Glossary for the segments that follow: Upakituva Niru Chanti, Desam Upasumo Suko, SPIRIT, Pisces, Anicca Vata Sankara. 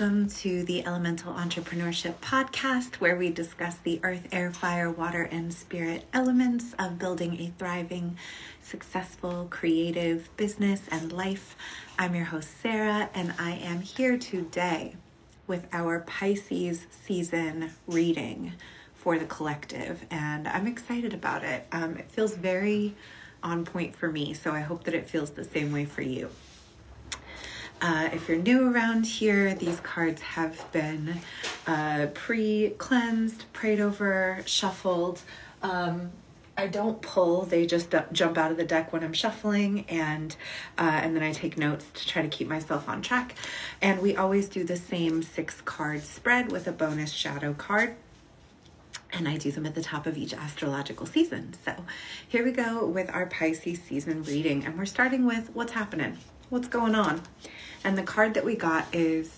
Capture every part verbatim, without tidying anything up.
Welcome to the Elemental Entrepreneurship Podcast, where we discuss the earth, air, fire, water, and spirit elements of building a thriving, successful, creative business and life. I'm your host, Sarah, and I am here today with our Pisces season reading for the collective, and I'm excited about it. Um, it feels very on point for me, so I hope that it feels the same way for you. Uh, if you're new around here, these cards have been uh, pre-cleansed, prayed over, shuffled. Um, I don't pull, they just d- jump out of the deck when I'm shuffling, and uh, and then I take notes to try to keep myself on track. And we always do the same six card spread with a bonus shadow card. And I do them at the top of each astrological season. So here we go with our Pisces season reading. And we're starting with what's happening, what's going on. And the card that we got is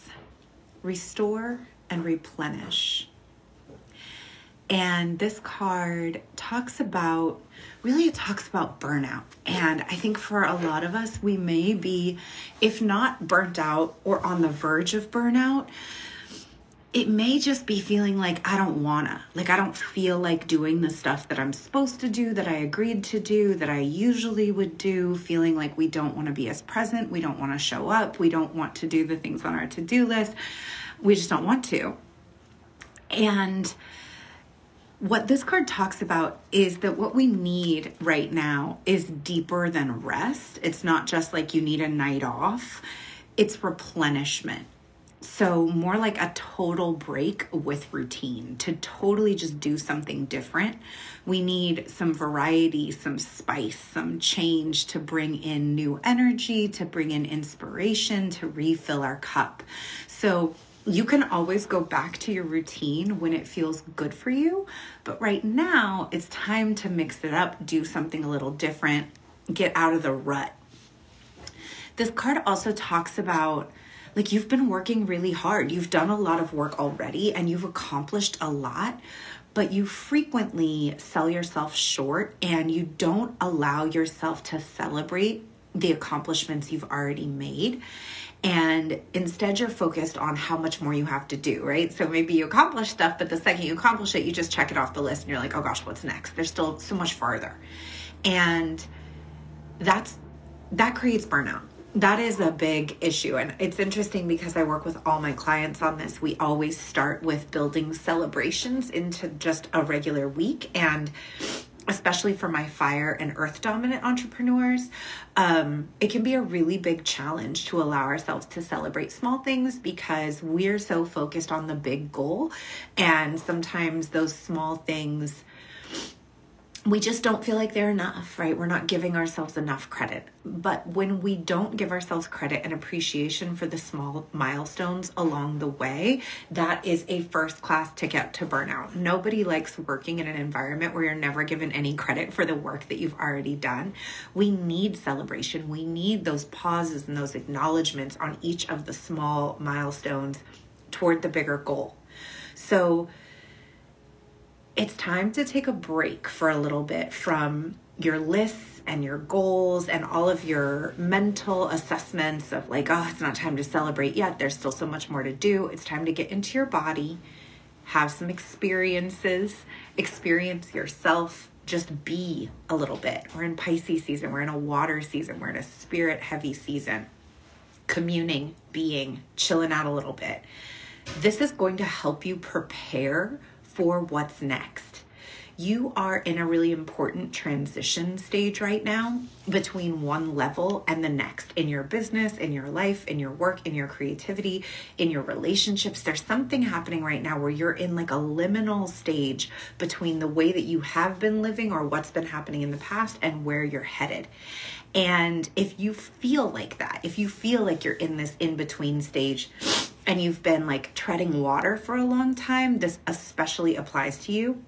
Restore and Replenish. And this card talks about, really it talks about burnout. And I think for a lot of us, we may be, if not burnt out or on the verge of burnout, it may just be feeling like I don't wanna, like I don't feel like doing the stuff that I'm supposed to do, that I agreed to do, that I usually would do, feeling like we don't wanna be as present, we don't wanna show up, we don't want to do the things on our to-do list, we just don't want to. And what this card talks about is that what we need right now is deeper than rest. It's not just like you need a night off, it's replenishment. So more like a total break with routine, to totally just do something different. We need some variety, some spice, some change to bring in new energy, to bring in inspiration, to refill our cup. So you can always go back to your routine when it feels good for you. But right now, it's time to mix it up, do something a little different, get out of the rut. This card also talks about like you've been working really hard. You've done a lot of work already and you've accomplished a lot, but you frequently sell yourself short and you don't allow yourself to celebrate the accomplishments you've already made. And instead you're focused on how much more you have to do, right? So maybe you accomplish stuff, but the second you accomplish it, you just check it off the list and you're like, oh gosh, what's next? There's still so much farther. And that's that creates burnout. That is a big issue. And it's interesting because I work with all my clients on this. We always start with building celebrations into just a regular week. And especially for my fire and earth dominant entrepreneurs, um, it can be a really big challenge to allow ourselves to celebrate small things because we're so focused on the big goal. And sometimes those small things, we just don't feel like they're enough, right? We're not giving ourselves enough credit. But when we don't give ourselves credit and appreciation for the small milestones along the way, that is a first-class ticket to burnout. Nobody likes working in an environment where you're never given any credit for the work that you've already done. We need celebration. We need those pauses and those acknowledgments on each of the small milestones toward the bigger goal. So it's time to take a break for a little bit from your lists and your goals and all of your mental assessments of like, oh, it's not time to celebrate yet. There's still so much more to do. It's time to get into your body, have some experiences, experience yourself, just be a little bit. We're in Pisces season. We're in a water season. We're in a spirit heavy season. Communing, being, chilling out a little bit. This is going to help you prepare for what's next. You are in a really important transition stage right now between one level and the next in your business, in your life, in your work, in your creativity, in your relationships. There's something happening right now where you're in like a liminal stage between the way that you have been living or what's been happening in the past and where you're headed. And if you feel like that, if you feel like you're in this in-between stage, and you've been like treading water for a long time, this especially applies to you.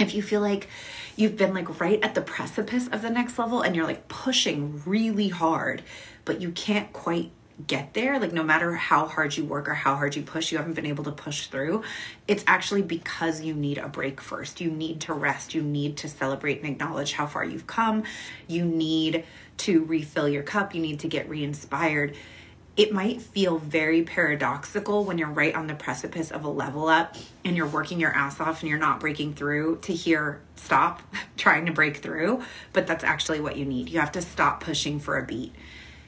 If you feel like you've been like right at the precipice of the next level and you're like pushing really hard, but you can't quite get there, like no matter how hard you work or how hard you push, you haven't been able to push through, it's actually because you need a break first. You need to rest. You need to celebrate and acknowledge how far you've come. You need to refill your cup. You need to get re-inspired. it might feel very paradoxical when you're right on the precipice of a level up and you're working your ass off and you're not breaking through to hear, stop trying to break through. But that's actually what you need. You have to stop pushing for a beat.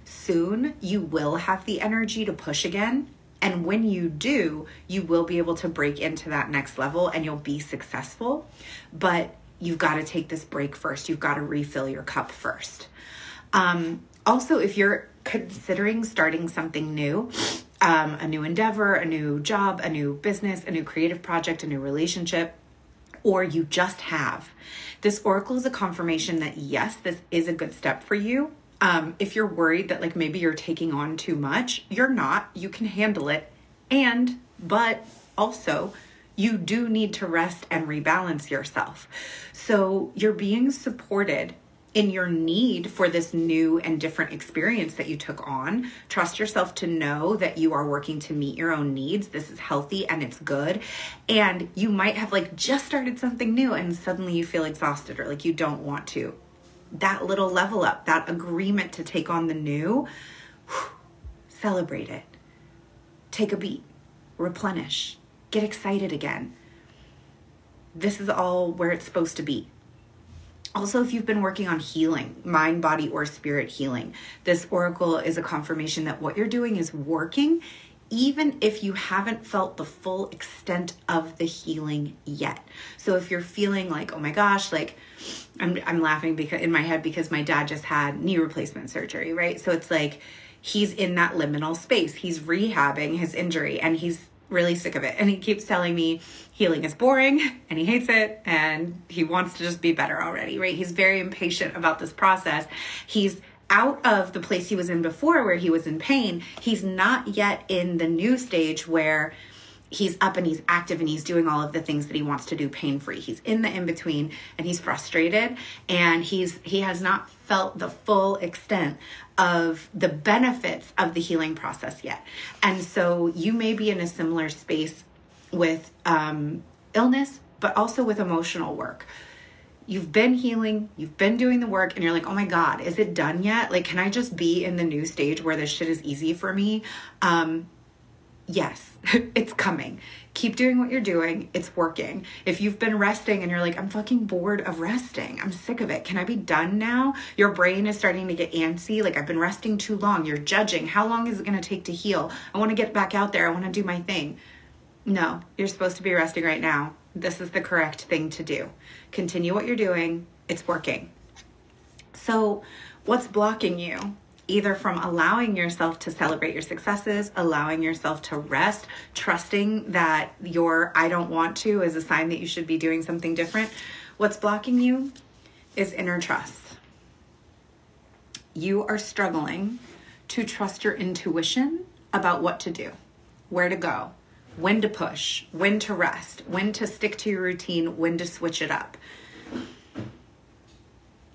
Soon you will have the energy to push again. And when you do, you will be able to break into that next level and you'll be successful. But you've got to take this break first. You've got to refill your cup first. Um, also, if you're considering starting something new, um, a new endeavor, a new job, a new business, a new creative project, a new relationship, or you just have, this oracle is a confirmation that yes, this is a good step for you. Um, if you're worried that like maybe you're taking on too much, you're not. You can handle it. And, but also, you do need to rest and rebalance yourself. So you're being supported in your need for this new and different experience that you took on. Trust yourself to know that you are working to meet your own needs. This is healthy and it's good. And you might have like just started something new and suddenly you feel exhausted or like you don't want to. That little level up, that agreement to take on the new, whew, celebrate it. Take a beat, replenish, get excited again. This is all where it's supposed to be. Also, if you've been working on healing, mind, body, or spirit healing, this oracle is a confirmation that what you're doing is working, even if you haven't felt the full extent of the healing yet. So if you're feeling like, oh my gosh, like I'm I'm laughing because in my head because my dad just had knee replacement surgery, right? So it's like he's in that liminal space. He's rehabbing his injury and he's really sick of it. And he keeps telling me healing is boring and he hates it and he wants to just be better already, right? He's very impatient about this process. He's out of the place he was in before where he was in pain. He's not yet in the new stage where he's up and he's active and he's doing all of the things that he wants to do pain-free. He's in the in-between and he's frustrated and he's he has not felt the full extent of the benefits of the healing process yet. And so you may be in a similar space with um, illness, but also with emotional work. You've been healing, you've been doing the work, and you're like, oh my God, is it done yet? Like, can I just be in the new stage where this shit is easy for me? Um, yes, it's coming. Keep doing what you're doing. It's working. If you've been resting and you're like, I'm fucking bored of resting. I'm sick of it. Can I be done now? Your brain is starting to get antsy. Like, I've been resting too long. You're judging. How long is it going to take to heal? I want to get back out there. I want to do my thing. No, you're supposed to be resting right now. This is the correct thing to do. Continue what you're doing. It's working. So what's blocking you? Either from allowing yourself to celebrate your successes, allowing yourself to rest, trusting that your I don't want to is a sign that you should be doing something different. What's blocking you is inner trust. You are struggling to trust your intuition about what to do, where to go, when to push, when to rest, when to stick to your routine, when to switch it up.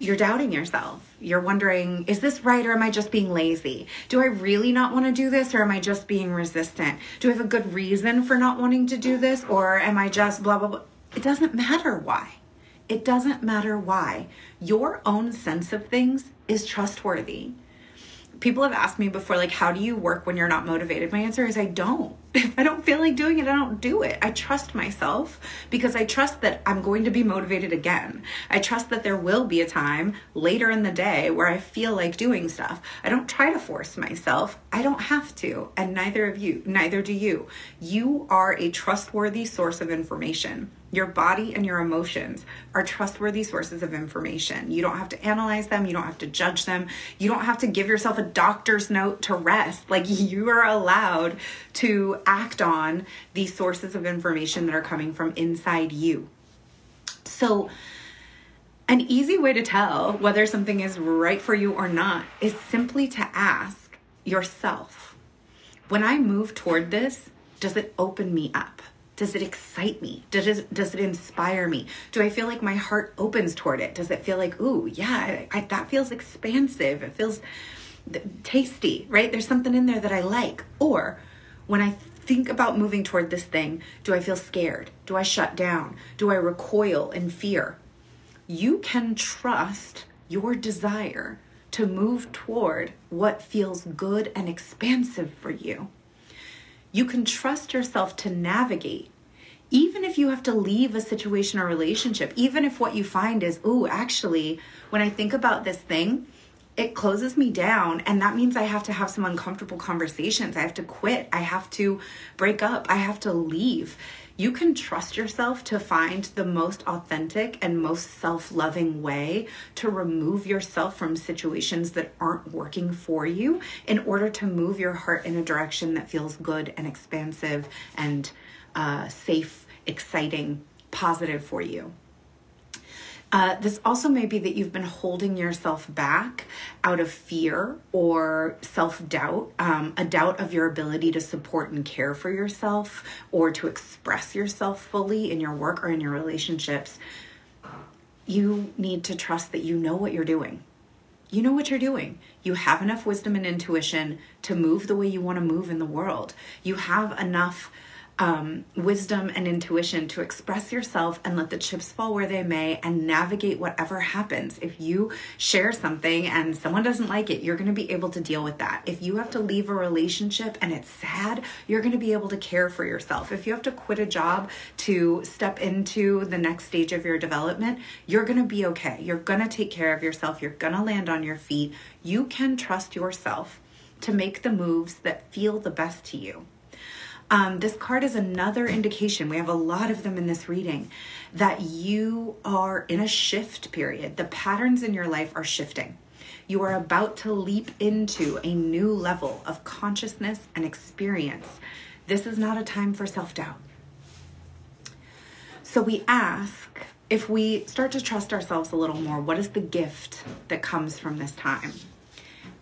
You're doubting yourself. You're wondering, is this right or am I just being lazy? Do I really not want to do this or am I just being resistant? Do I have a good reason for not wanting to do this or am I just blah, blah, blah? It doesn't matter why. It doesn't matter why. Your own sense of things is trustworthy. People have asked me before, like, how do you work when you're not motivated? My answer is I don't. If I don't feel like doing it, I don't do it. I trust myself because I trust that I'm going to be motivated again. I trust that there will be a time later in the day where I feel like doing stuff. I don't try to force myself. I don't have to. And neither of you, neither do you. You are a trustworthy source of information. Your body and your emotions are trustworthy sources of information. You don't have to analyze them. You don't have to judge them. You don't have to give yourself a doctor's note to rest. Like, you are allowed to act on these sources of information that are coming from inside you. So an easy way to tell whether something is right for you or not is simply to ask yourself, when I move toward this, does it open me up? Does it excite me? Does it, does it inspire me? Do I feel like my heart opens toward it? Does it feel like, ooh, yeah, I, I, that feels expansive. It feels th- tasty, right? There's something in there that I like. Or when I think about moving toward this thing, do I feel scared? Do I shut down? Do I recoil in fear? You can trust your desire to move toward what feels good and expansive for you. You can trust yourself to navigate, even if you have to leave a situation or relationship, even if what you find is, ooh, actually, when I think about this thing, it closes me down, and that means I have to have some uncomfortable conversations. I have to quit. I have to break up. I have to leave. You can trust yourself to find the most authentic and most self-loving way to remove yourself from situations that aren't working for you in order to move your heart in a direction that feels good and expansive and uh, safe, exciting, positive for you. Uh, this also may be that you've been holding yourself back out of fear or self-doubt, um, a doubt of your ability to support and care for yourself or to express yourself fully in your work or in your relationships. You need to trust that you know what you're doing. You know what you're doing. You have enough wisdom and intuition to move the way you want to move in the world. You have enough Um, wisdom and intuition to express yourself and let the chips fall where they may and navigate whatever happens. If you share something and someone doesn't like it, you're going to be able to deal with that. If you have to leave a relationship and it's sad, you're going to be able to care for yourself. If you have to quit a job to step into the next stage of your development, you're going to be okay. You're going to take care of yourself. You're going to land on your feet. You can trust yourself to make the moves that feel the best to you. Um, this card is another indication, we have a lot of them in this reading, that you are in a shift period. The patterns in your life are shifting. You are about to leap into a new level of consciousness and experience. This is not a time for self-doubt. So we ask, if we start to trust ourselves a little more, what is the gift that comes from this time?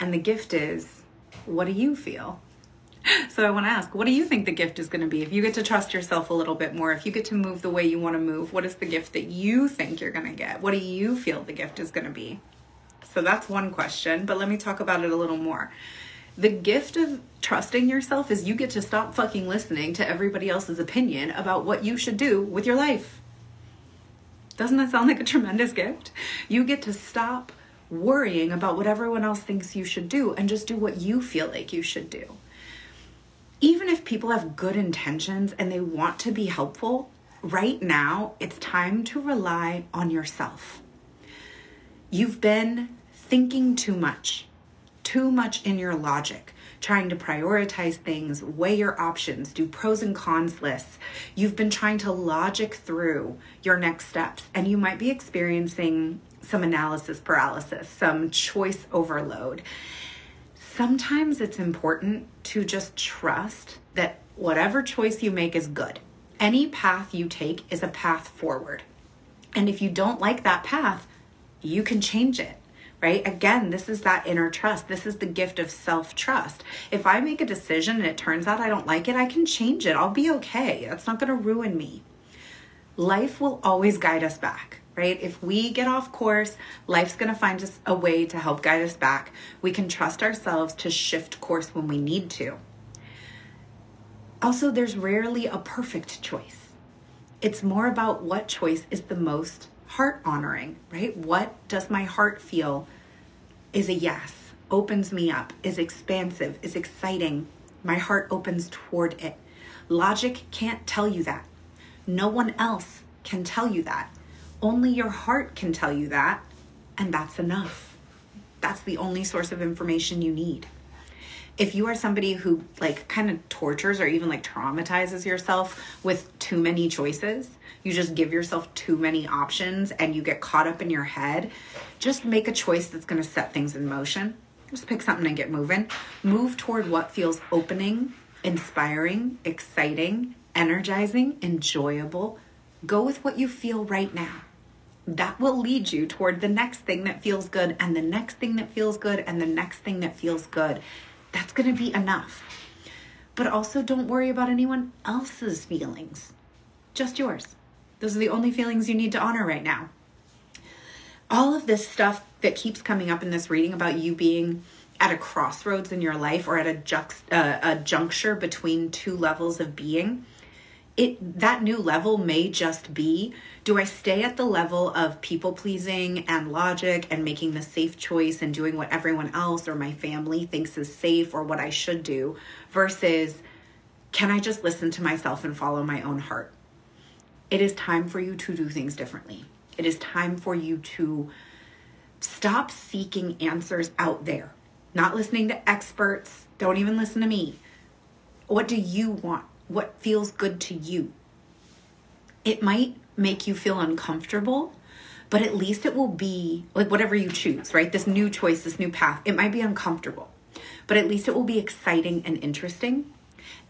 And the gift is, what do you feel? So I want to ask, what do you think the gift is going to be? If you get to trust yourself a little bit more, if you get to move the way you want to move, what is the gift that you think you're going to get? What do you feel the gift is going to be? So that's one question, but let me talk about it a little more. The gift of trusting yourself is you get to stop fucking listening to everybody else's opinion about what you should do with your life. Doesn't that sound like a tremendous gift? You get to stop worrying about what everyone else thinks you should do and just do what you feel like you should do. Even if people have good intentions and they want to be helpful, right now it's time to rely on yourself. You've been thinking too much, too much in your logic, trying to prioritize things, weigh your options, do pros and cons lists. You've been trying to logic through your next steps, and you might be experiencing some analysis paralysis, some choice overload. Sometimes it's important to just trust that whatever choice you make is good. Any path you take is a path forward. And if you don't like that path, you can change it, right? Again, this is that inner trust. This is the gift of self-trust. If I make a decision and it turns out I don't like it, I can change it. I'll be okay. That's not going to ruin me. Life will always guide us back. Right? If we get off course, life's going to find us a way to help guide us back. We can trust ourselves to shift course when we need to. Also, there's rarely a perfect choice. It's more about what choice is the most heart honoring, right? What does my heart feel is a yes, opens me up, is expansive, is exciting. My heart opens toward it. Logic can't tell you that. No one else can tell you that. Only your heart can tell you that, and that's enough. That's the only source of information you need. If you are somebody who like kind of tortures or even like traumatizes yourself with too many choices, you just give yourself too many options and you get caught up in your head, just make a choice that's going to set things in motion. Just pick something and get moving. Move toward what feels opening, inspiring, exciting, energizing, enjoyable. Go with what you feel right now. That will lead you toward the next thing that feels good and the next thing that feels good and the next thing that feels good. That's going to be enough. But also don't worry about anyone else's feelings, just yours. Those are the only feelings you need to honor right now. All of this stuff that keeps coming up in this reading about you being at a crossroads in your life or at a, juxt- uh, a juncture between two levels of being it that new level may just be, do I stay at the level of people pleasing and logic and making the safe choice and doing what everyone else or my family thinks is safe or what I should do, versus can I just listen to myself and follow my own heart? It is time for you to do things differently. It is time for you to stop seeking answers out there, not listening to experts. Don't even listen to me. What do you want? What feels good to you? It might make you feel uncomfortable, but at least it will be like whatever you choose, right? This new choice, this new path, it might be uncomfortable, but at least it will be exciting and interesting.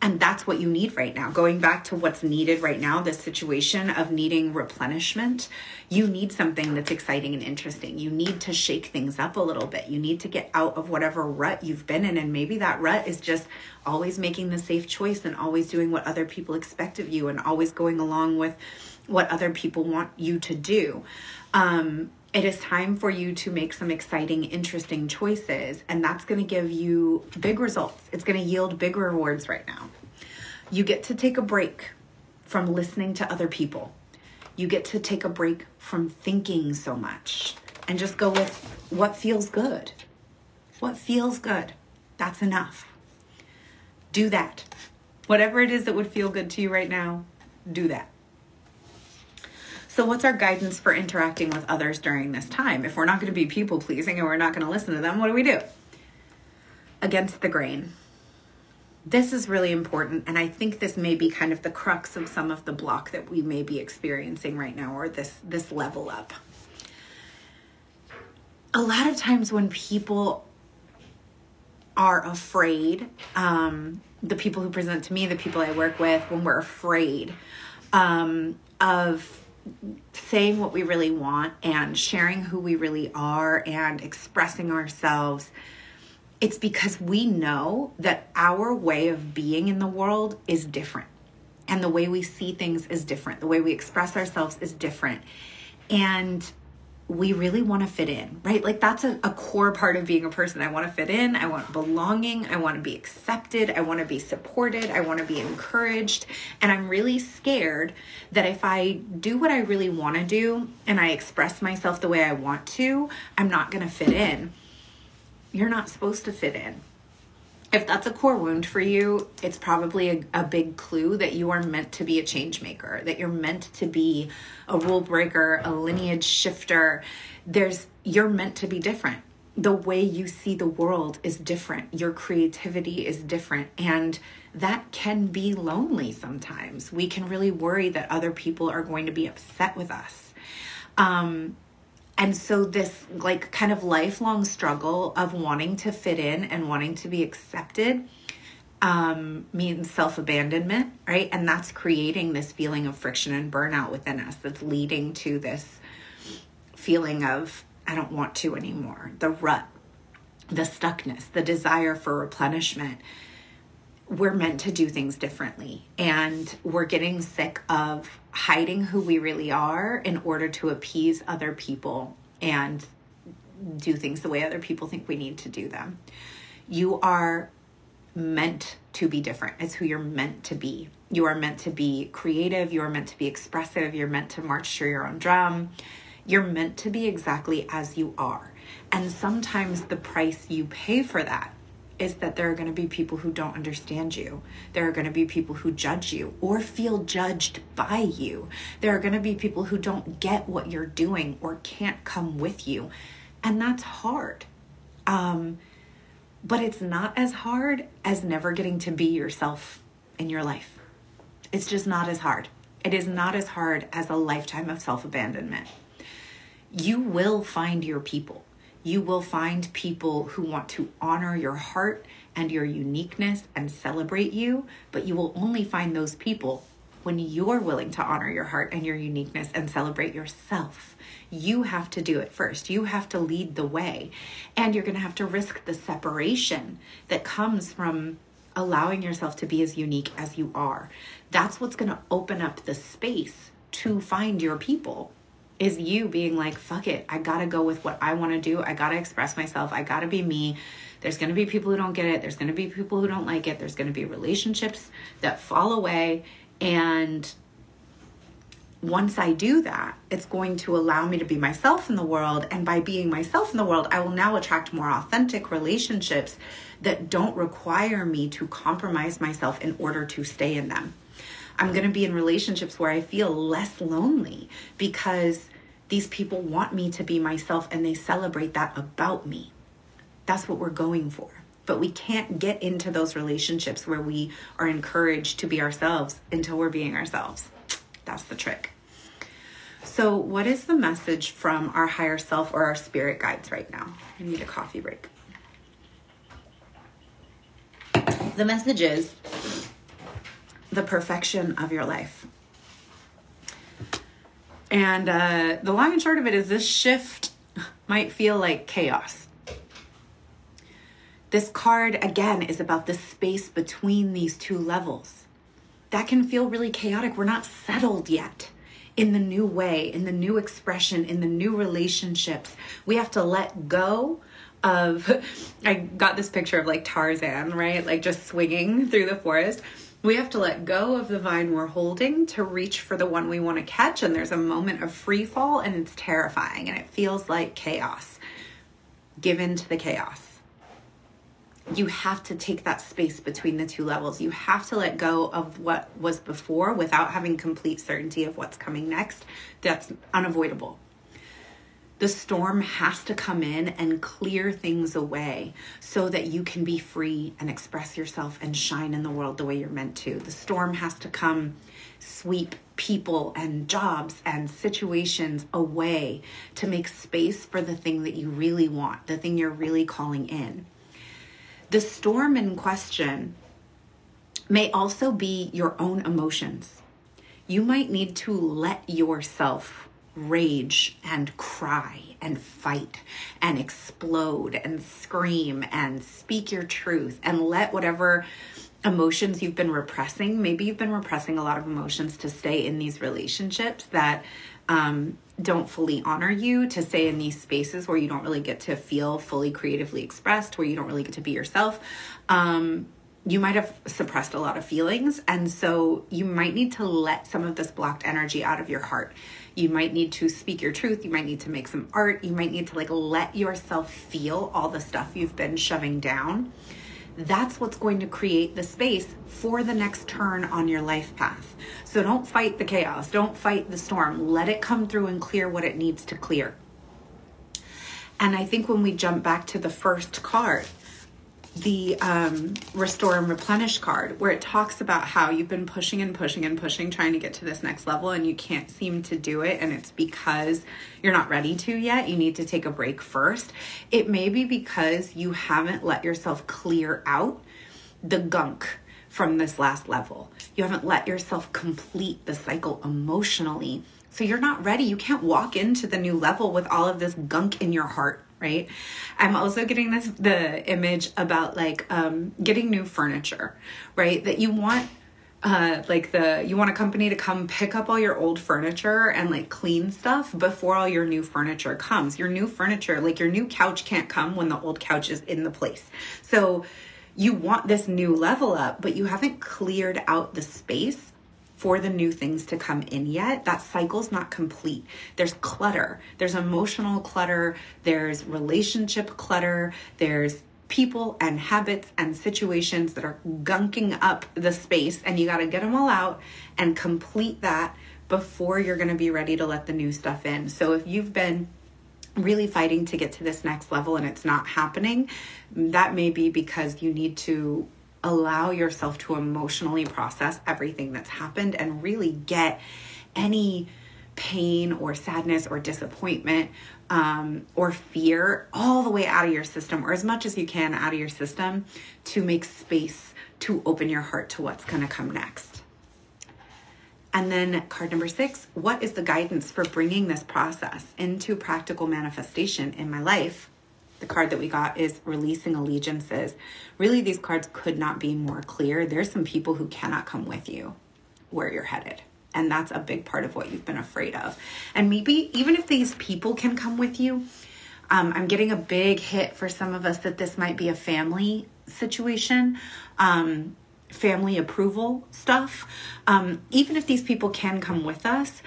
And that's what you need right now. Going back to what's needed right now, this situation of needing replenishment, you need something that's exciting and interesting. You need to shake things up a little bit. You need to get out of whatever rut you've been in. And maybe that rut is just always making the safe choice and always doing what other people expect of you and always going along with what other people want you to do. Um, it is time for you to make some exciting, interesting choices, and that's going to give you big results. It's going to yield big rewards right now. You get to take a break from listening to other people. You get to take a break from thinking so much and just go with what feels good. What feels good, that's enough. Do that. Whatever it is that would feel good to you right now, do that. So what's our guidance for interacting with others during this time? If we're not going to be people pleasing and we're not going to listen to them, what do we do? Against the grain. This is really important. And I think this may be kind of the crux of some of the block that we may be experiencing right now, or this, this level up. A lot of times when people are afraid, um, the people who present to me, the people I work with, when we're afraid um, of saying what we really want and sharing who we really are and expressing ourselves, it's because we know that our way of being in the world is different. And the way we see things is different. The way we express ourselves is different. And we really want to fit in, right? Like that's a, a core part of being a person. I want to fit in. I want belonging. I want to be accepted. I want to be supported. I want to be encouraged. And I'm really scared that if I do what I really want to do and I express myself the way I want to, I'm not going to fit in. You're not supposed to fit in. If that's a core wound for you, it's probably a, a big clue that you are meant to be a change maker, that you're meant to be a rule breaker, a lineage shifter. There's, you're meant to be different. The way you see the world is different. Your creativity is different. And that can be lonely sometimes. We can really worry that other people are going to be upset with us. Um, And so this like kind of lifelong struggle of wanting to fit in and wanting to be accepted um, means self-abandonment, right? And that's creating this feeling of friction and burnout within us that's leading to this feeling of, I don't want to anymore, the rut, the stuckness, the desire for replenishment. We're meant to do things differently, and we're getting sick of hiding who we really are in order to appease other people and do things the way other people think we need to do them. You are meant to be different. It's who you're meant to be. You are meant to be creative. You are meant to be expressive. You're meant to march through your own drum. You're meant to be exactly as you are. And sometimes the price you pay for that is that there are going to be people who don't understand you. There are going to be people who judge you or feel judged by you. There are going to be people who don't get what you're doing or can't come with you. And that's hard. Um, but it's not as hard as never getting to be yourself in your life. It's just not as hard. It is not as hard as a lifetime of self-abandonment. You will find your people. You will find people who want to honor your heart and your uniqueness and celebrate you, but you will only find those people when you're willing to honor your heart and your uniqueness and celebrate yourself. You have to do it first. You have to lead the way, and you're going to have to risk the separation that comes from allowing yourself to be as unique as you are. That's what's going to open up the space to find your people. Is you being like, fuck it, I gotta go with what I wanna do, I gotta express myself, I gotta be me. There's gonna be people who don't get it, there's gonna be people who don't like it, there's gonna be relationships that fall away, And once I do that, it's going to allow me to be myself in the world. And by being myself in the world, I will now attract more authentic relationships that don't require me to compromise myself in order to stay in them. I'm going to be in relationships where I feel less lonely because these people want me to be myself and they celebrate that about me. That's what we're going for. But we can't get into those relationships where we are encouraged to be ourselves until we're being ourselves. That's the trick. So what is the message from our higher self or our spirit guides right now? I need a coffee break. The message is the perfection of your life. And uh, the long and short of it is this shift might feel like chaos. This card, again, is about the space between these two levels. That can feel really chaotic. We're not settled yet in the new way, in the new expression, in the new relationships. We have to let go of, I got this picture of like Tarzan, right? Like just swinging through the forest. We have to let go of the vine we're holding to reach for the one we want to catch. And there's a moment of free fall and it's terrifying and it feels like chaos. Give in to the chaos. You have to take that space between the two levels. You have to let go of what was before without having complete certainty of what's coming next. That's unavoidable. The storm has to come in and clear things away so that you can be free and express yourself and shine in the world the way you're meant to. The storm has to come sweep people and jobs and situations away to make space for the thing that you really want, the thing you're really calling in. The storm in question may also be your own emotions. You might need to let yourself rage and cry and fight and explode and scream and speak your truth and let whatever emotions you've been repressing, maybe you've been repressing a lot of emotions to stay in these relationships that um, don't fully honor you, to stay in these spaces where you don't really get to feel fully creatively expressed, where you don't really get to be yourself. Um, you might have suppressed a lot of feelings. And so you might need to let some of this blocked energy out of your heart. You might need to speak your truth. You might need to make some art. You might need to like let yourself feel all the stuff you've been shoving down. That's what's going to create the space for the next turn on your life path. So don't fight the chaos. Don't fight the storm. Let it come through and clear what it needs to clear. And I think when we jump back to the first card, the um, Restore and Replenish card, where it talks about how you've been pushing and pushing and pushing, trying to get to this next level, and you can't seem to do it, and it's because you're not ready to yet. You need to take a break first. It may be because you haven't let yourself clear out the gunk from this last level. You haven't let yourself complete the cycle emotionally, so you're not ready. You can't walk into the new level with all of this gunk in your heart. Right? I'm also getting this, the image about like, um, getting new furniture, right? That you want, uh, like the, you want a company to come pick up all your old furniture and like clean stuff before all your new furniture comes. Your new furniture, like your new couch can't come when the old couch is in the place. So you want this new level up, but you haven't cleared out the space for the new things to come in yet. That cycle's not complete. There's clutter. There's emotional clutter. There's relationship clutter. There's people and habits and situations that are gunking up the space, and you got to get them all out and complete that before you're going to be ready to let the new stuff in. So if you've been really fighting to get to this next level and it's not happening, that may be because you need to allow yourself to emotionally process everything that's happened and really get any pain or sadness or disappointment um, or fear all the way out of your system, or as much as you can out of your system, to make space to open your heart to what's going to come next. And then card number six, what is the guidance for bringing this process into practical manifestation in my life? The card that we got is Releasing Allegiances. Really, these cards could not be more clear. There's some people who cannot come with you where you're headed. And that's a big part of what you've been afraid of. And maybe even if these people can come with you, um, I'm getting a big hit for some of us that this might be a family situation. Um, family approval stuff, um, even if these people can come with us,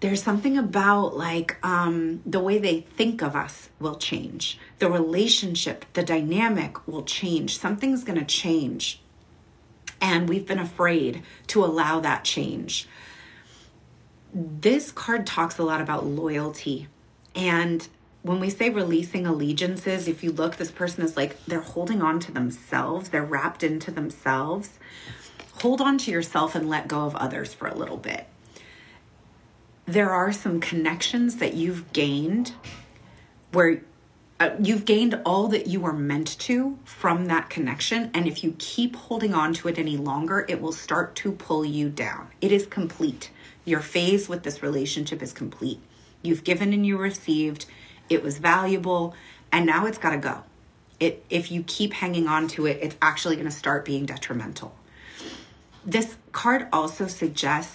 there's something about like um, the way they think of us will change. The relationship, the dynamic will change. Something's going to change. And we've been afraid to allow that change. This card talks a lot about loyalty. And when we say releasing allegiances, if you look, this person is like, they're holding on to themselves. They're wrapped into themselves. Hold on to yourself and let go of others for a little bit. There are some connections that you've gained where uh, you've gained all that you were meant to from that connection. And if you keep holding on to it any longer, it will start to pull you down. It is complete. Your phase with this relationship is complete. You've given and you received. It was valuable. And now it's got to go. It, if you keep hanging on to it, it's actually going to start being detrimental. This card also suggests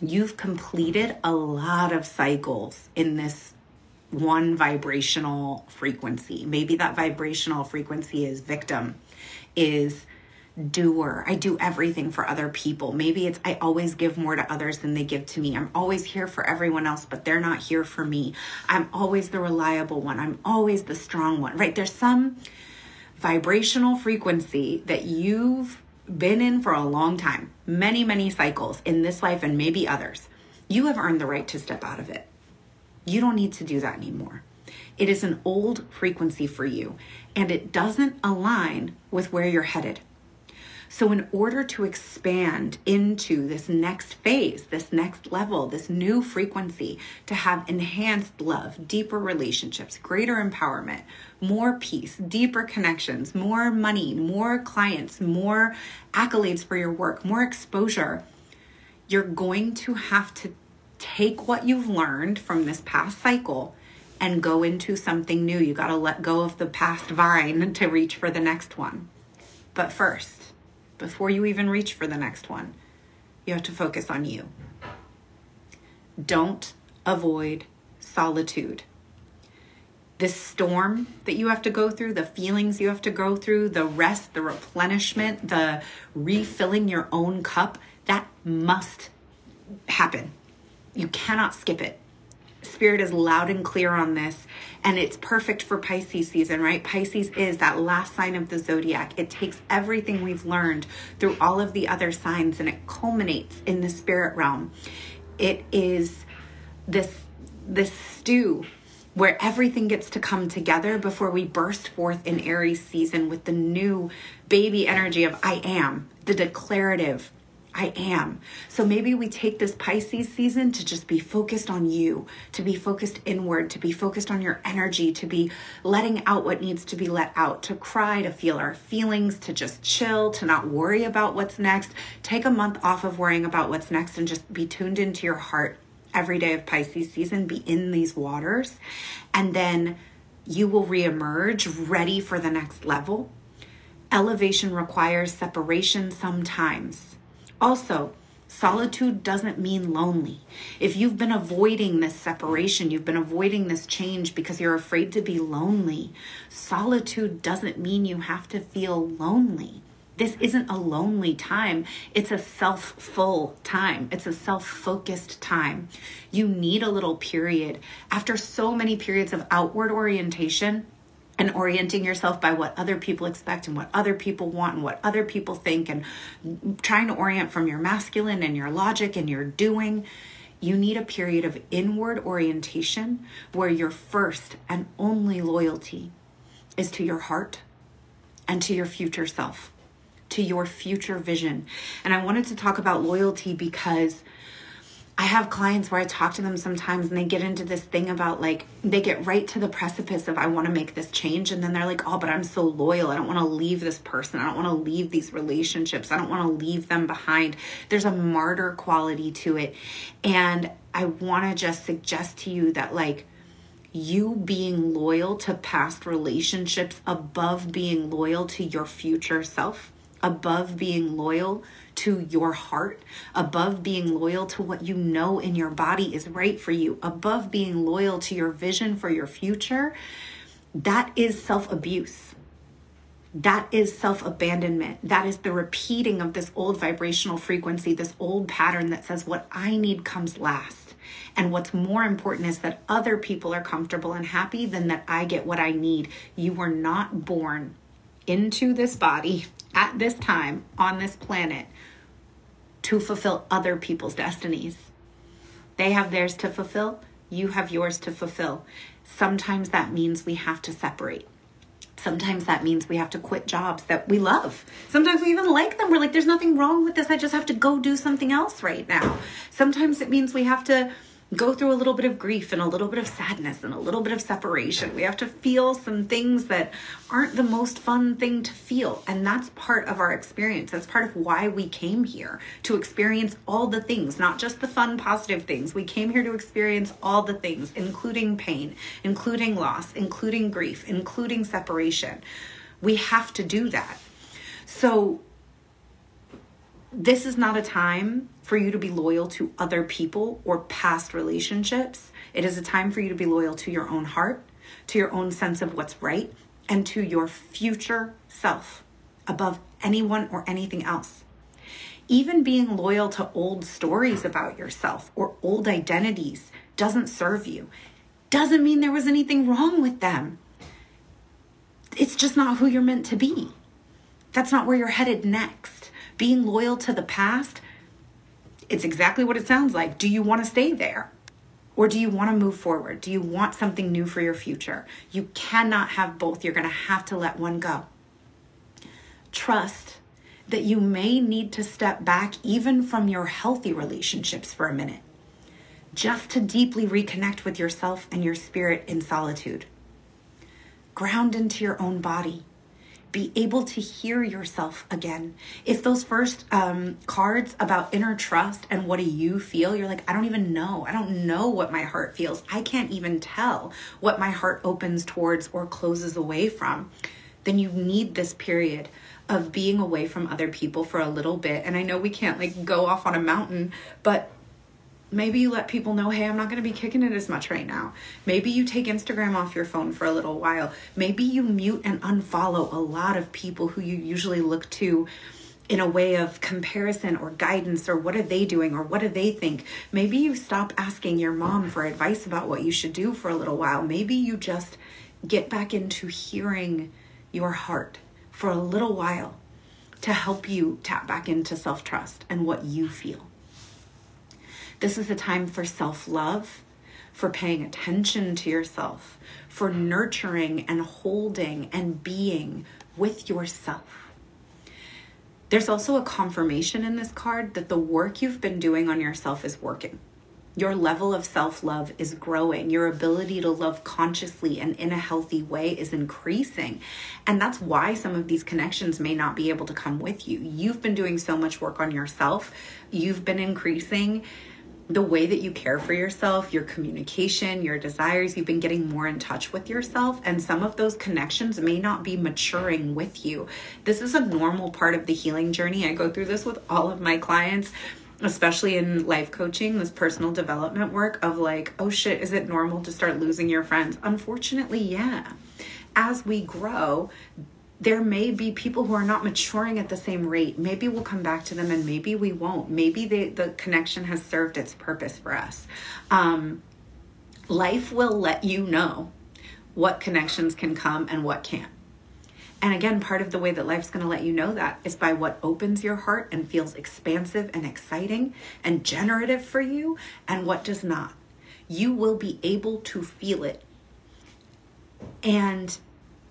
you've completed a lot of cycles in this one vibrational frequency. Maybe that vibrational frequency is victim, is doer. I do everything for other people. Maybe it's I always give more to others than they give to me. I'm always here for everyone else, but they're not here for me. I'm always the reliable one. I'm always the strong one, right? There's some vibrational frequency that you've been in for a long time, many, many cycles in this life and maybe others. You have earned the right to step out of it. You don't need to do that anymore. It is an old frequency for you, and it doesn't align with where you're headed. So in order to expand into this next phase, this next level, this new frequency, to have enhanced love, deeper relationships, greater empowerment, more peace, deeper connections, more money, more clients, more accolades for your work, more exposure, you're going to have to take what you've learned from this past cycle and go into something new. You got to let go of the past vine to reach for the next one. But first, before you even reach for the next one, you have to focus on you. Don't avoid solitude. This storm that you have to go through, the feelings you have to go through, the rest, the replenishment, the refilling your own cup, that must happen. You cannot skip it. Spirit is loud and clear on this, and it's perfect for Pisces season, right? Pisces is that last sign of the zodiac. It takes everything we've learned through all of the other signs, and it culminates in the spirit realm. It is this, this stew where everything gets to come together before we burst forth in Aries season with the new baby energy of I am, the declarative I am. So maybe we take this Pisces season to just be focused on you, to be focused inward, to be focused on your energy, to be letting out what needs to be let out, to cry, to feel our feelings, to just chill, to not worry about what's next. Take a month off of worrying about what's next and just be tuned into your heart every day of Pisces season. Be in these waters, and then you will reemerge ready for the next level. Elevation requires separation sometimes. Also, solitude doesn't mean lonely. If you've been avoiding this separation, you've been avoiding this change because you're afraid to be lonely, solitude doesn't mean you have to feel lonely. This isn't a lonely time. It's a self-full time. It's a self-focused time. You need a little period. After so many periods of outward orientation, and orienting yourself by what other people expect and what other people want and what other people think, and trying to orient from your masculine and your logic and your doing, you need a period of inward orientation where your first and only loyalty is to your heart and to your future self, to your future vision. And I wanted to talk about loyalty because I have clients where I talk to them sometimes and they get into this thing about like, they get right to the precipice of I want to make this change. And then they're like, oh, but I'm so loyal. I don't want to leave this person. I don't want to leave these relationships. I don't want to leave them behind. There's a martyr quality to it. And I want to just suggest to you that like, you being loyal to past relationships above being loyal to your future self, above being loyal to your heart, above being loyal to what you know in your body is right for you, above being loyal to your vision for your future, that is self-abuse. That is self-abandonment. That is the repeating of this old vibrational frequency, this old pattern that says what I need comes last. And what's more important is that other people are comfortable and happy than that I get what I need. You were not born into this body at this time on this planet to fulfill other people's destinies. They have theirs to fulfill. You have yours to fulfill. Sometimes that means we have to separate. Sometimes that means we have to quit jobs that we love. Sometimes we even like them. We're like, there's nothing wrong with this. I just have to go do something else right now. Sometimes it means we have to go through a little bit of grief and a little bit of sadness and a little bit of separation. We have to feel some things that aren't the most fun thing to feel. And that's part of our experience. That's part of why we came here, to experience all the things, not just the fun, positive things. We came here to experience all the things, including pain, including loss, including grief, including separation. We have to do that. So this is not a time for you to be loyal to other people or past relationships. It is a time for you to be loyal to your own heart, to your own sense of what's right, and to your future self above anyone or anything else. Even being loyal to old stories about yourself or old identities doesn't serve you. Doesn't mean there was anything wrong with them. It's just not who you're meant to be. That's not where you're headed next. Being loyal to the past, it's exactly what it sounds like. Do you want to stay there? Or do you want to move forward? Do you want something new for your future? You cannot have both. You're going to have to let one go. Trust that you may need to step back even from your healthy relationships for a minute, just to deeply reconnect with yourself and your spirit in solitude. Ground into your own body. Be able to hear yourself again. If those first um, cards about inner trust and what do you feel, you're like, I don't even know. I don't know what my heart feels. I can't even tell what my heart opens towards or closes away from. Then you need this period of being away from other people for a little bit. And I know we can't like go off on a mountain, but maybe you let people know, hey, I'm not going to be kicking it as much right now. Maybe you take Instagram off your phone for a little while. Maybe you mute and unfollow a lot of people who you usually look to in a way of comparison or guidance or what are they doing or what do they think. Maybe you stop asking your mom for advice about what you should do for a little while. Maybe you just get back into hearing your heart for a little while to help you tap back into self-trust and what you feel. This is a time for self-love, for paying attention to yourself, for nurturing and holding and being with yourself. There's also a confirmation in this card that the work you've been doing on yourself is working. Your level of self-love is growing. Your ability to love consciously and in a healthy way is increasing. And that's why some of these connections may not be able to come with you. You've been doing so much work on yourself. You've been increasing the way that you care for yourself, your communication, your desires. You've been getting more in touch with yourself, and some of those connections may not be maturing with you. This is a normal part of the healing journey. I go through this with all of my clients, especially in life coaching, this personal development work of like, oh shit, is it normal to start losing your friends? Unfortunately, yeah. As we grow, there may be people who are not maturing at the same rate. Maybe we'll come back to them and maybe we won't. Maybe the, the connection has served its purpose for us. Um, life will let you know what connections can come and what can't. And again, part of the way that life's going to let you know that is by what opens your heart and feels expansive and exciting and generative for you and what does not. You will be able to feel it. And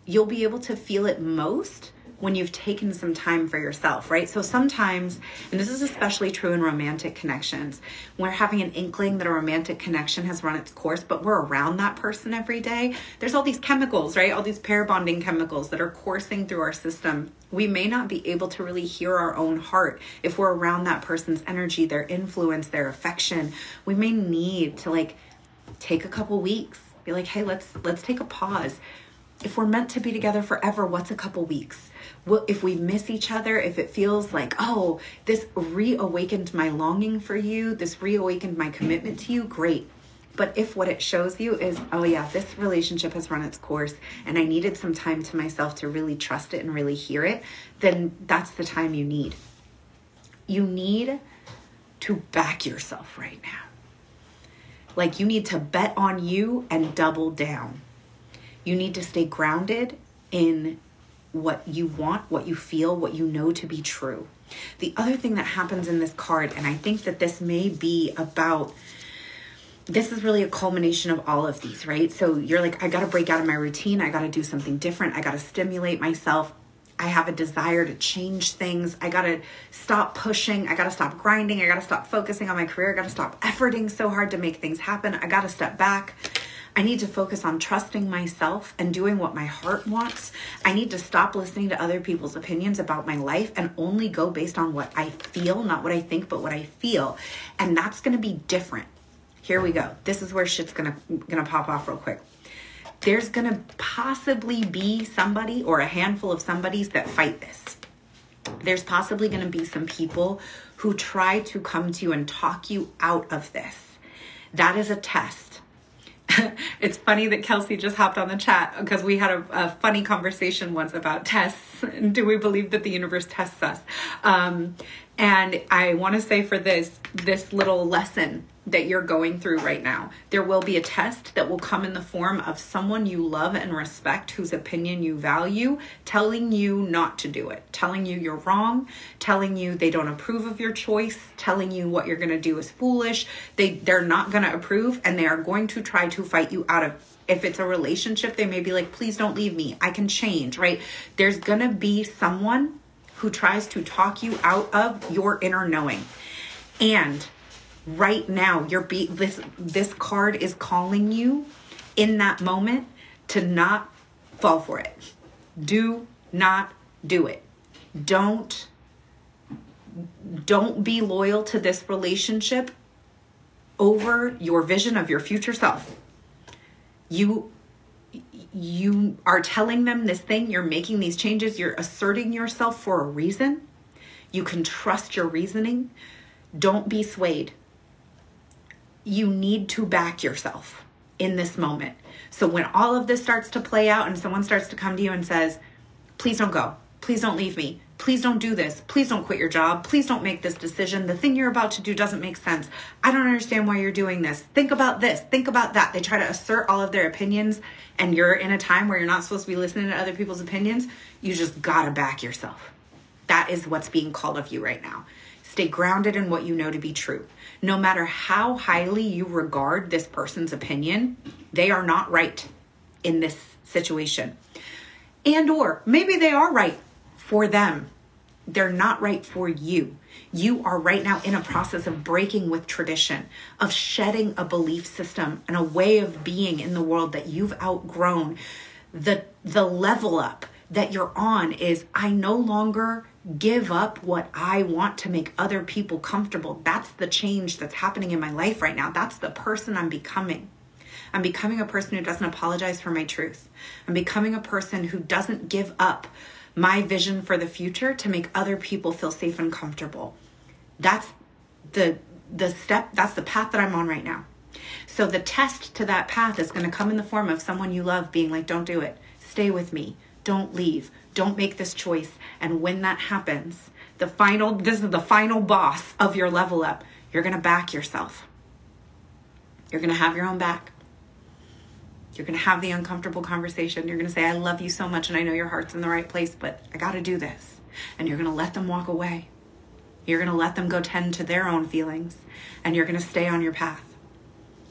you'll be able to feel it most when you've taken some time for yourself, right? So sometimes, and this is especially true in romantic connections, we're having an inkling that a romantic connection has run its course, but we're around that person every day. There's all these chemicals, right? All these pair bonding chemicals that are coursing through our system. We may not be able to really hear our own heart if we're around that person's energy, their influence, their affection. We may need to like take a couple weeks, be like, hey, let's let's take a pause. If we're meant to be together forever, what's a couple weeks? Well, if we miss each other, if it feels like, oh, this reawakened my longing for you, this reawakened my commitment to you, great. But if what it shows you is, oh yeah, this relationship has run its course and I needed some time to myself to really trust it and really hear it, then that's the time you need. You need to back yourself right now. Like, you need to bet on you and double down. You need to stay grounded in what you want, what you feel, what you know to be true. The other thing that happens in this card, and I think that this may be about, this is really a culmination of all of these, right? So you're like, I got to break out of my routine. I got to do something different. I got to stimulate myself. I have a desire to change things. I got to stop pushing. I got to stop grinding. I got to stop focusing on my career. I got to stop efforting so hard to make things happen. I got to step back. I need to focus on trusting myself and doing what my heart wants. I need to stop listening to other people's opinions about my life and only go based on what I feel, not what I think, but what I feel. And that's going to be different. Here we go. This is where shit's going to going to pop off real quick. There's going to possibly be somebody or a handful of somebodies that fight this. There's possibly going to be some people who try to come to you and talk you out of this. That is a test. It's funny that Kelsey just hopped on the chat because we had a, a funny conversation once about tests. Do we believe that the universe tests us? Um, and I want to say for this, this little lesson that you're going through right now, there will be a test that will come in the form of someone you love and respect, whose opinion you value, telling you not to do it, telling you you're wrong, telling you they don't approve of your choice, telling you what you're going to do is foolish. They, they're not going to approve, and they are going to try to fight you out of. If it's a relationship, they may be like, please don't leave me. I can change, right? There's going to be someone who tries to talk you out of your inner knowing. And right now, you're be- this this card is calling you in that moment to not fall for it. Do not do it. Don't, don't be loyal to this relationship over your vision of your future self. You, you are telling them this thing. You're making these changes. You're asserting yourself for a reason. You can trust your reasoning. Don't be swayed. You need to back yourself in this moment. So when all of this starts to play out and someone starts to come to you and says, please don't go, please don't leave me, please don't do this, please don't quit your job, please don't make this decision, the thing you're about to do doesn't make sense, I don't understand why you're doing this, think about this, think about that. They try to assert all of their opinions, and you're in a time where you're not supposed to be listening to other people's opinions. You just gotta back yourself. That is what's being called of you right now. Stay grounded in what you know to be true. No matter how highly you regard this person's opinion, they are not right in this situation. And or maybe they are right for them. They're not right for you. You are right now in a process of breaking with tradition, of shedding a belief system and a way of being in the world that you've outgrown. The, the level up that you're on is, I no longer give up what I want to make other people comfortable. That's the change that's happening in my life right now. That's the person I'm becoming. I'm becoming a person who doesn't apologize for my truth. I'm becoming a person who doesn't give up my vision for the future to make other people feel safe and comfortable. That's the the step, that's the path that I'm on right now. So the test to that path is going to come in the form of someone you love being like, don't do it. Stay with me. Don't leave. Don't make this choice. And when that happens, the final, this is the final boss of your level up. You're going to back yourself. You're going to have your own back. You're going to have the uncomfortable conversation. You're going to say, I love you so much and I know your heart's in the right place, but I got to do this. And you're going to let them walk away. You're going to let them go tend to their own feelings, and you're going to stay on your path.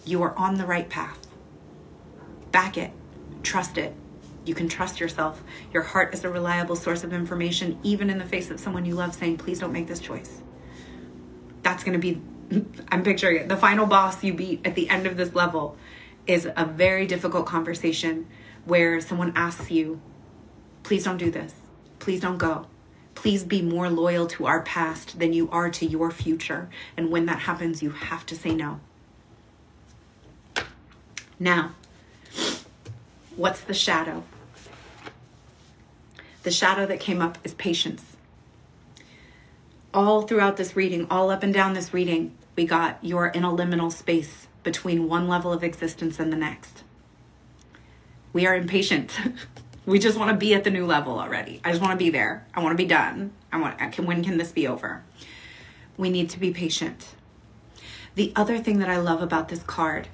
You are on the right path. Back it. Trust it. You can trust yourself. Your heart is a reliable source of information, even in the face of someone you love saying, please don't make this choice. That's going to be, I'm picturing it, the final boss you beat at the end of this level is a very difficult conversation where someone asks you, please don't do this. Please don't go. Please be more loyal to our past than you are to your future. And when that happens, you have to say no. Now, what's the shadow? The shadow that came up is patience. All throughout this reading, all up and down this reading, we got you're in a liminal space. between one level of existence and the next. We are impatient. We just want to be at the new level already. I just want to be there. I want to be done. I want. I can, when can this be over? We need to be patient. The other thing that I love about this card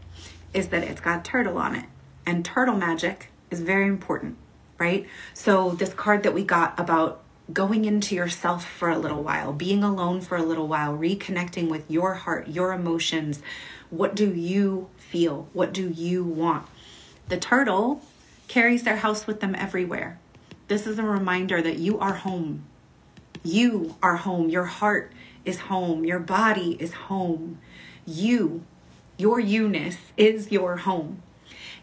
is that it's got turtle on it. And turtle magic is very important, right? So this card that we got about going into yourself for a little while, being alone for a little while, reconnecting with your heart, your emotions. What do you feel? What do you want? The turtle carries their house with them everywhere. This is a reminder that you are home. You are home. Your heart is home. Your body is home. You, your you-ness is your home.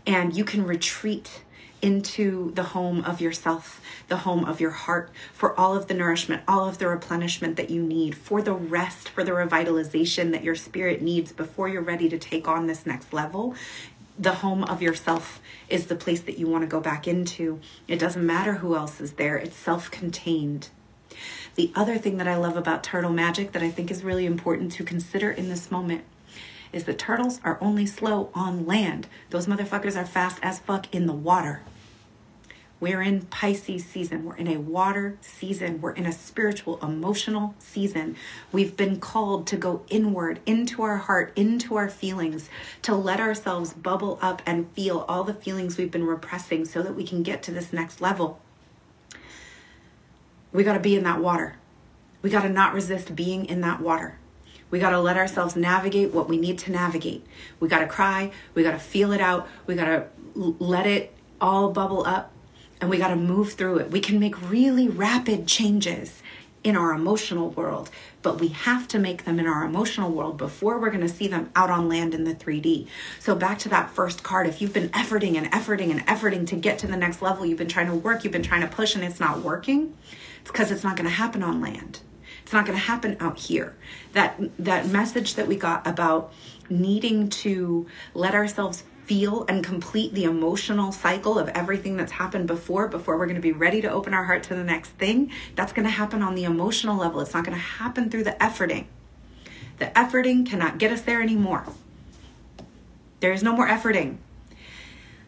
And you can retreat into the home of yourself, the home of your heart, for all of the nourishment, all of the replenishment that you need, for the rest, for the revitalization that your spirit needs before you're ready to take on this next level. The home of yourself is the place that you want to go back into. It doesn't matter who else is there. It's self-contained. The other thing that I love about turtle magic that I think is really important to consider in this moment is that turtles are only slow on land. Those motherfuckers are fast as fuck in the water. We're in Pisces season. We're in a water season. We're in a spiritual, emotional season. We've been called to go inward, into our heart, into our feelings, to let ourselves bubble up and feel all the feelings we've been repressing so that we can get to this next level. We got to be in that water. We got to not resist being in that water. We got to let ourselves navigate what we need to navigate. We got to cry. We got to feel it out. We got to let it all bubble up. And we got to move through it. We can make really rapid changes in our emotional world, but we have to make them in our emotional world before we're going to see them out on land in the three D. So back to that first card, if you've been efforting and efforting and efforting to get to the next level, you've been trying to work, you've been trying to push, and it's not working, it's because it's not going to happen on land. It's not going to happen out here. That that message that we got about needing to let ourselves feel and complete the emotional cycle of everything that's happened before, before we're going to be ready to open our heart to the next thing, that's going to happen on the emotional level. It's not going to happen through the efforting. The efforting cannot get us there anymore. There is no more efforting.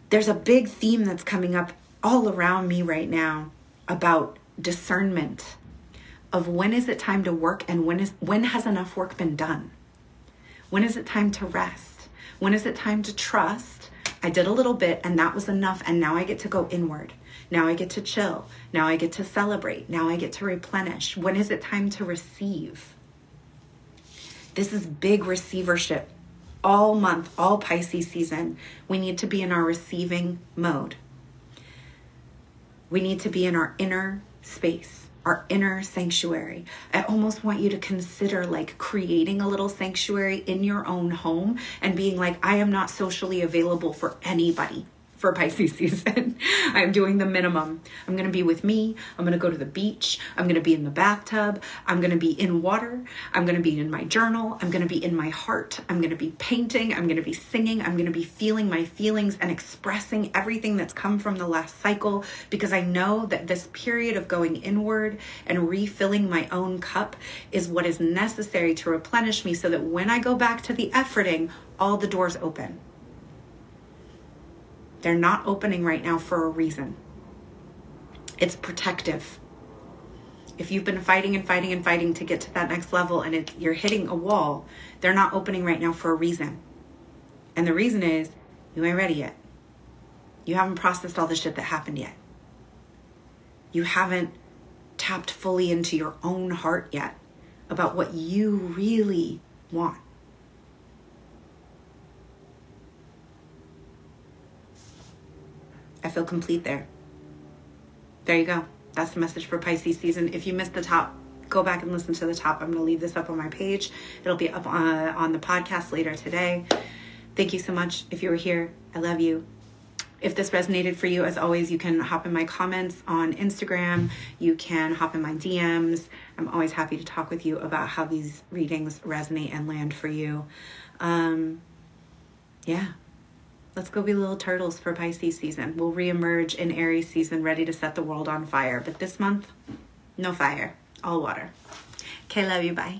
There's a big theme that's coming up all around me right now about discernment of when is it time to work and when is when has enough work been done? When is it time to rest? When is it time to trust? I did a little bit and that was enough. And now I get to go inward. Now I get to chill. Now I get to celebrate. Now I get to replenish. When is it time to receive? This is big receivership. All month, all Pisces season, we need to be in our receiving mode. We need to be in our inner space, our inner sanctuary. I almost want you to consider like creating a little sanctuary in your own home and being like, I am not socially available for anybody for Pisces season. I'm doing the minimum. I'm going to be with me. I'm going to go to the beach. I'm going to be in the bathtub. I'm going to be in water. I'm going to be in my journal. I'm going to be in my heart. I'm going to be painting. I'm going to be singing. I'm going to be feeling my feelings and expressing everything that's come from the last cycle, because I know that this period of going inward and refilling my own cup is what is necessary to replenish me so that when I go back to the efforting, all the doors open. They're not opening right now for a reason. It's protective. If you've been fighting and fighting and fighting to get to that next level and it's, you're hitting a wall, they're not opening right now for a reason. And the reason is you ain't ready yet. You haven't processed all the shit that happened yet. You haven't tapped fully into your own heart yet about what you really want. I feel complete there. There you go. That's the message for Pisces season. If you missed the top, go back and listen to the top. I'm going to leave this up on my page. It'll be up on, uh, on the podcast later today. Thank you so much. If you were here, I love you. If this resonated for you, as always, you can hop in my comments on Instagram. You can hop in my D Ms. I'm always happy to talk with you about how these readings resonate and land for you. Um, yeah. Let's go be little turtles for Pisces season. We'll reemerge in Aries season, ready to set the world on fire. But this month, no fire, all water. Okay, love you, bye.